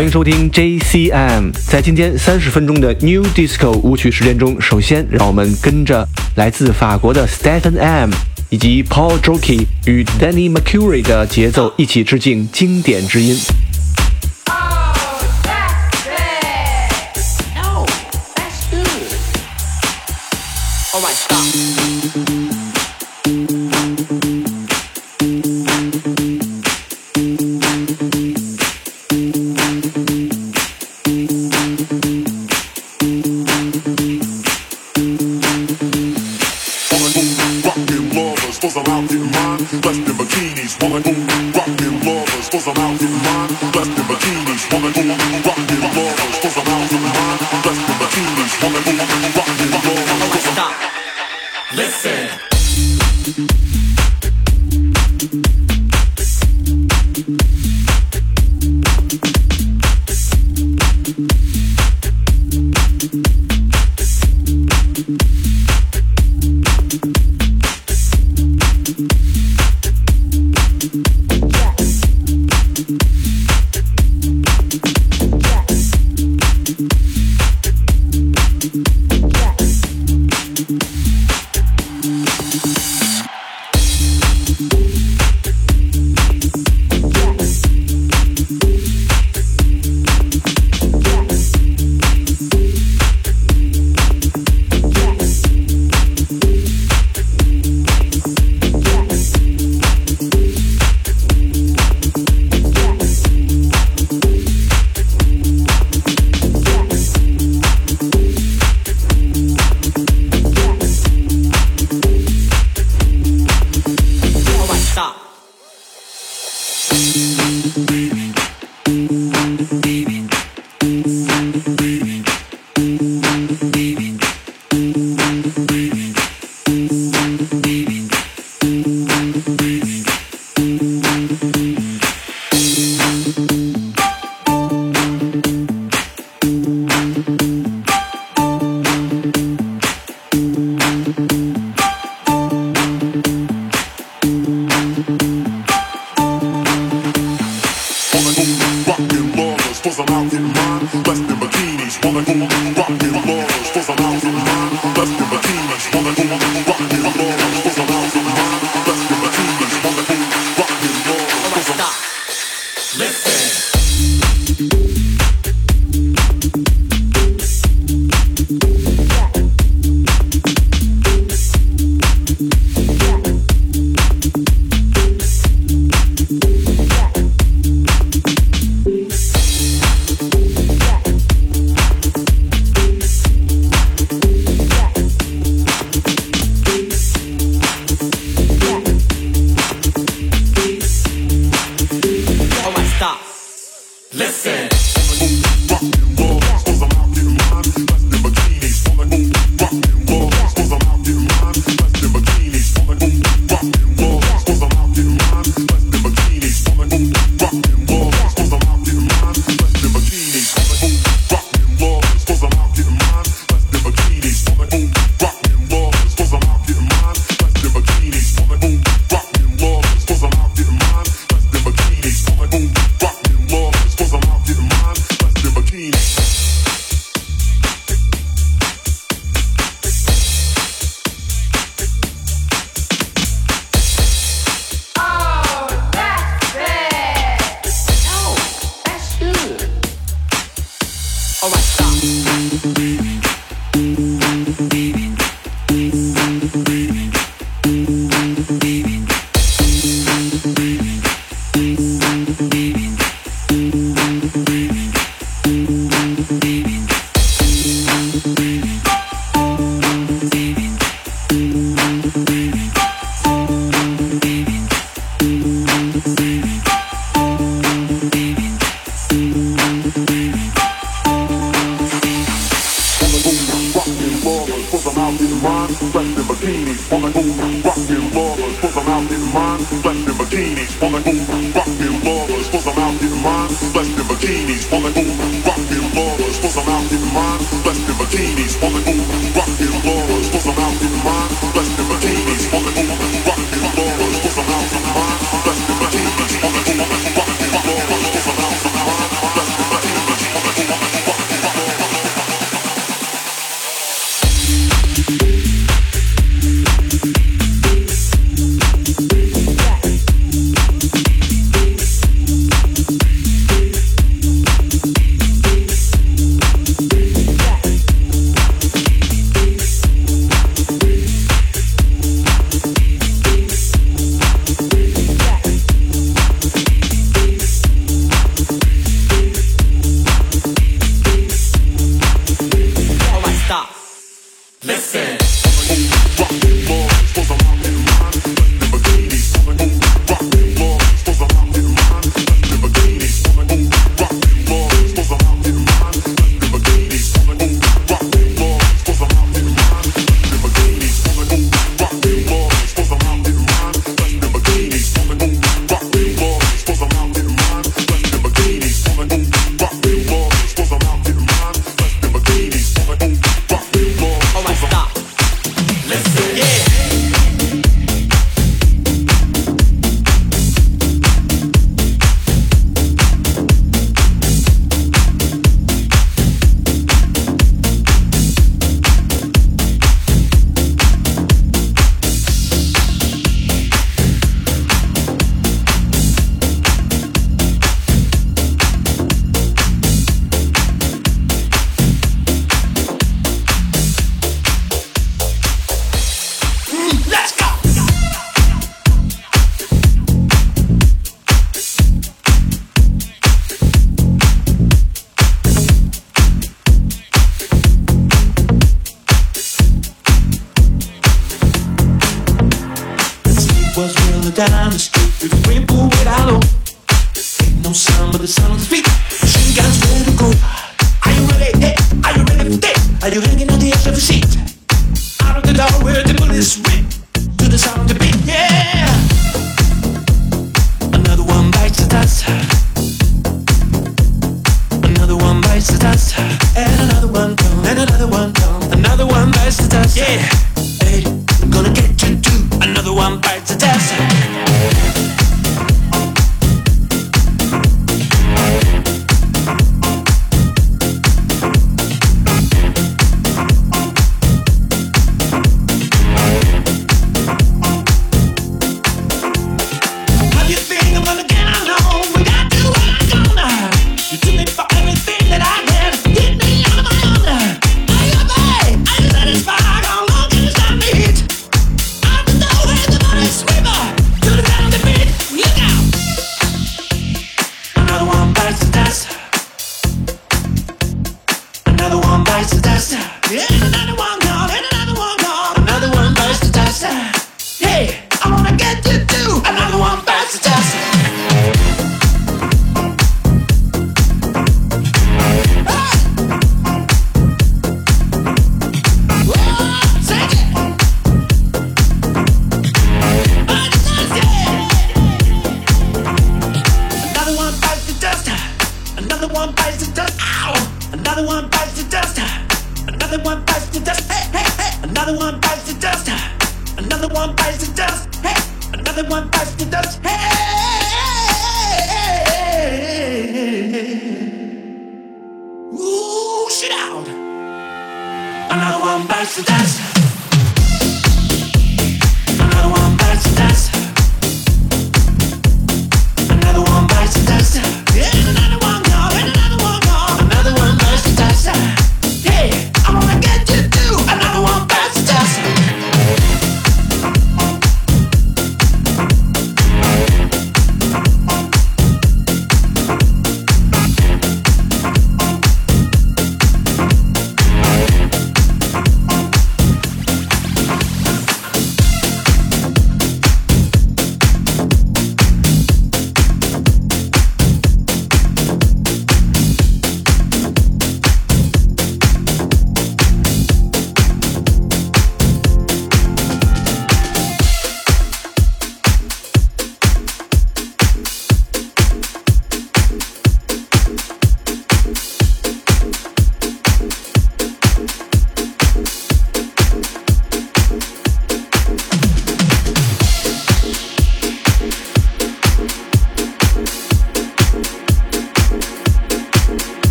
欢迎收听 JCM。 在今天30分钟的 New Disco 舞曲时间中，首先让我们跟着来自法国的 Stefan M 以及 Paul Jockey 与 Danny Mercury 的节奏一起致敬经典之音。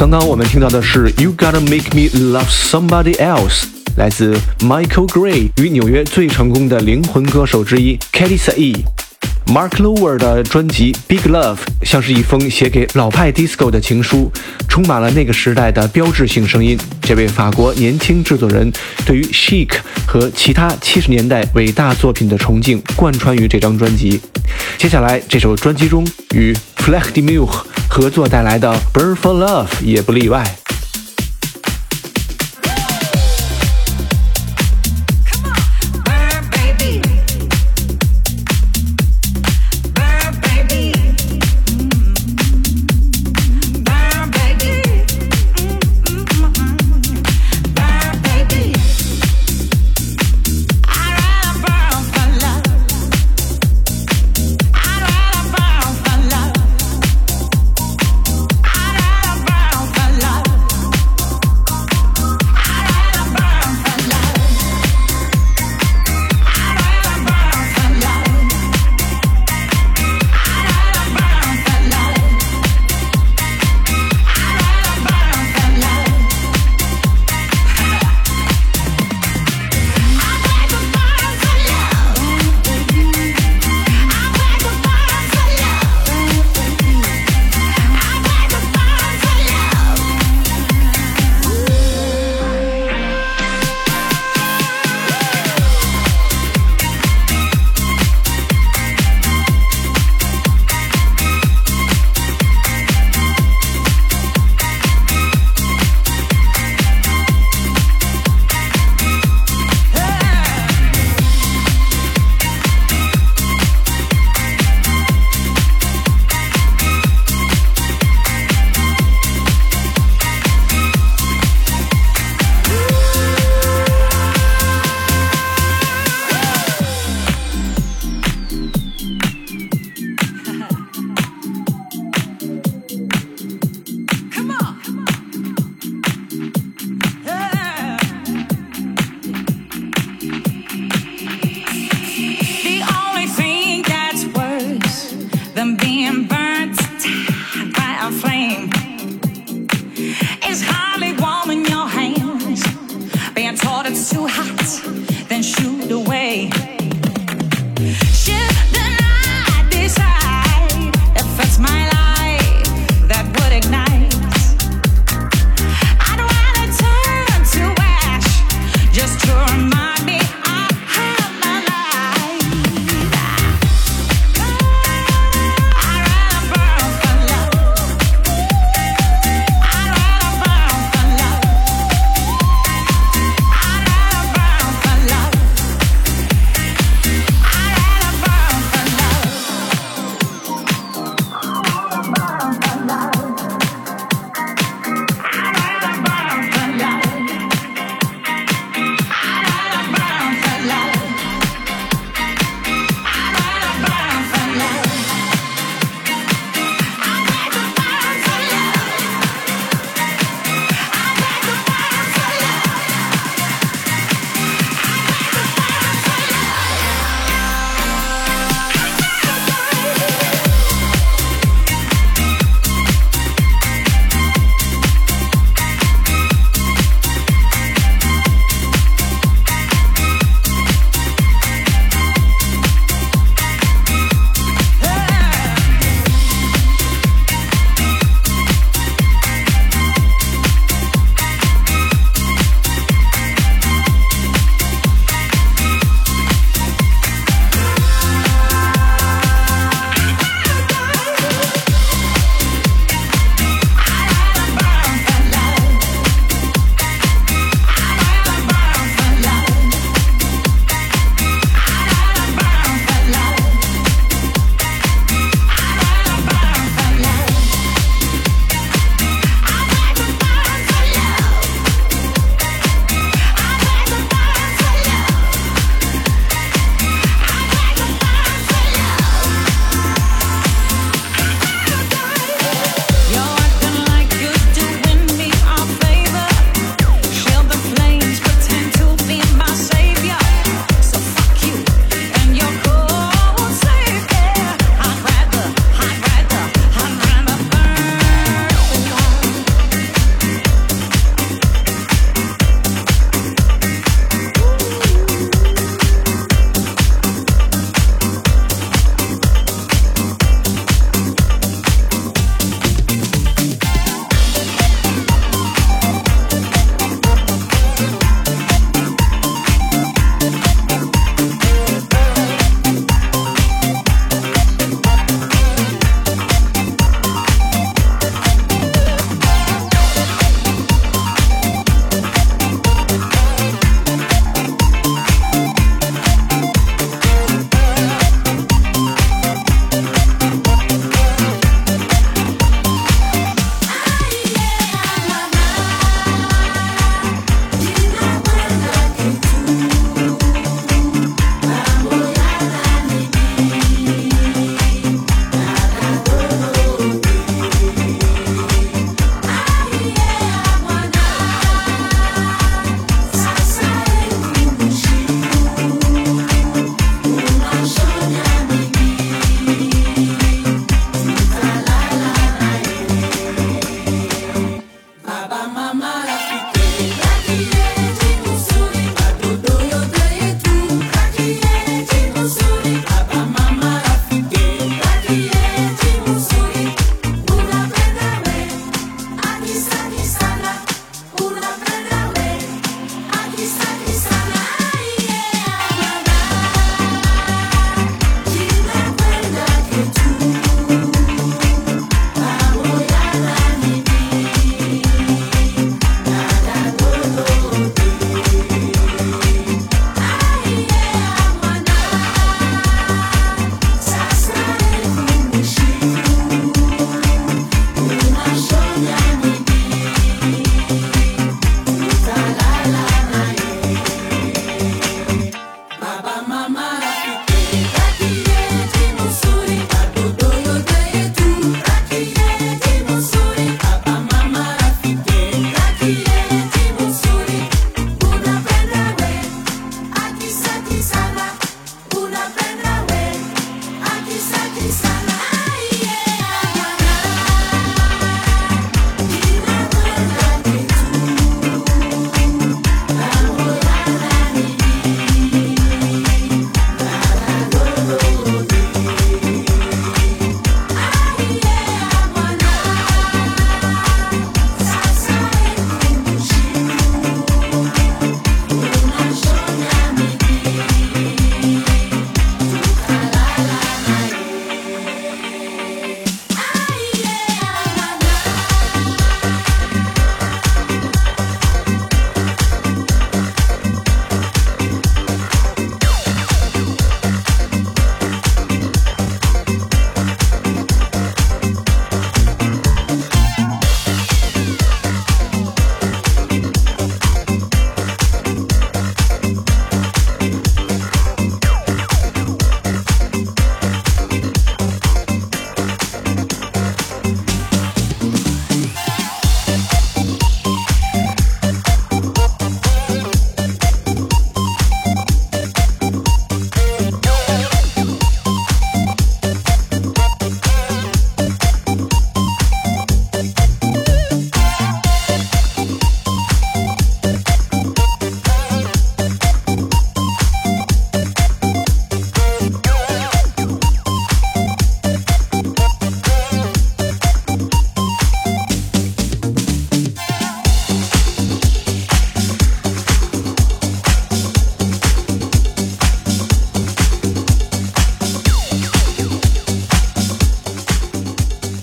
刚刚我们听到的是 You Gotta Make Me Love Somebody Else， 来自 Michael Gray 与纽约最成功的灵魂歌手之一 Kelly Saye Mark Lower 的专辑 Big Love 像是一封写给老派 Disco 的情书，充满了那个时代的标志性声音。这位法国年轻制作人对于 Chic 和其他70年代伟大作品的崇敬贯穿于这张专辑。接下来这首专辑中与 Flechte Milch 合作带来的 Burn for Love 也不例外。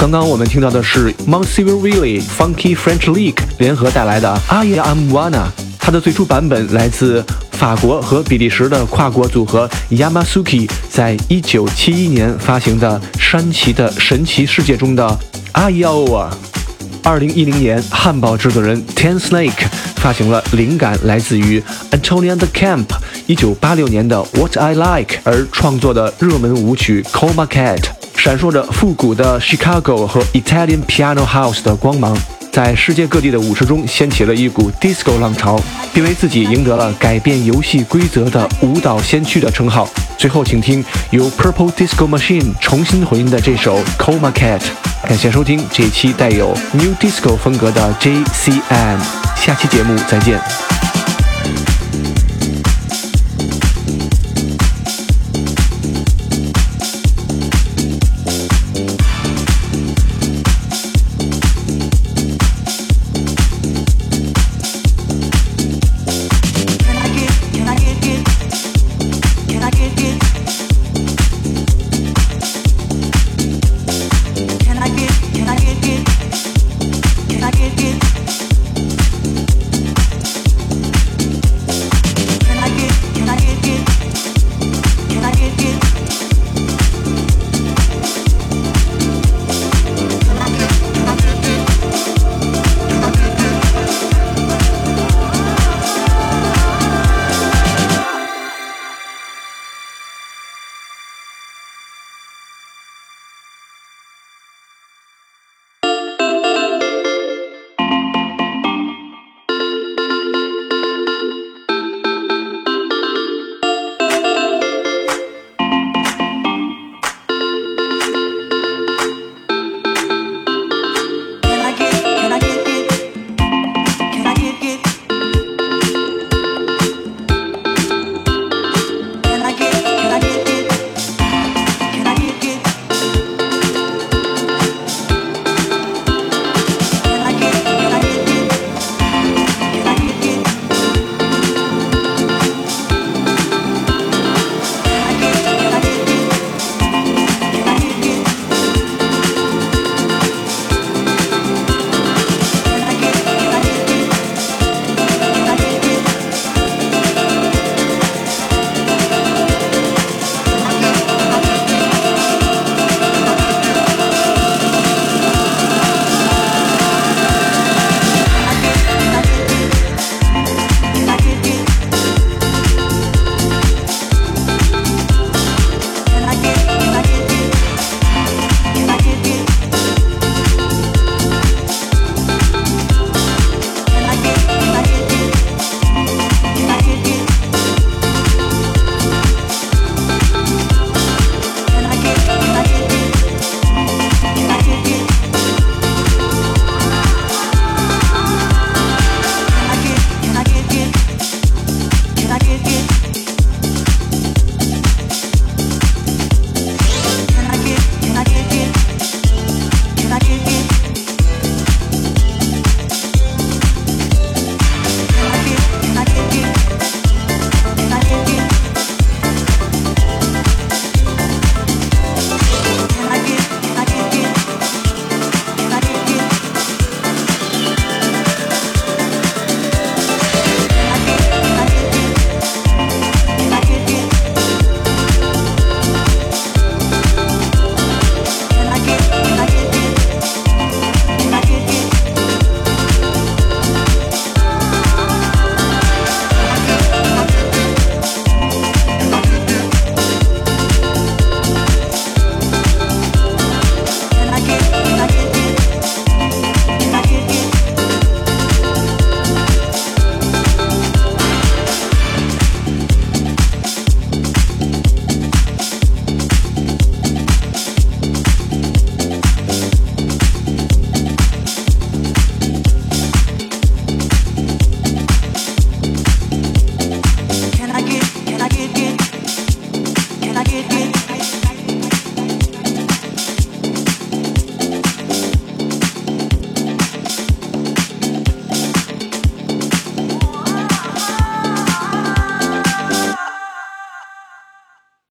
刚刚我们听到的是 Mansivirili Funky French League 联合带来的 Aïe a Mwana， 它的最初版本来自法国和比利时的跨国组合 Yamasuki 在1971年发行的山崎的神奇世界中的 Aïe a Mwana。 2010年汉堡制作人 Ten Snake 发行了灵感来自于 Antonio De Camp 1986年的 What I Like 而创作的热门舞曲 Coma Cat， 闪烁着复古的 Chicago 和 Italian Piano House 的光芒，在世界各地的舞池中掀起了一股 Disco 浪潮，并为自己赢得了改变游戏规则的舞蹈先驱的称号。最后请听由 Purple Disco Machine 重新回音的这首 Coma Cat。 感谢收听这一期带有 New Disco 风格的 JCM， 下期节目再见。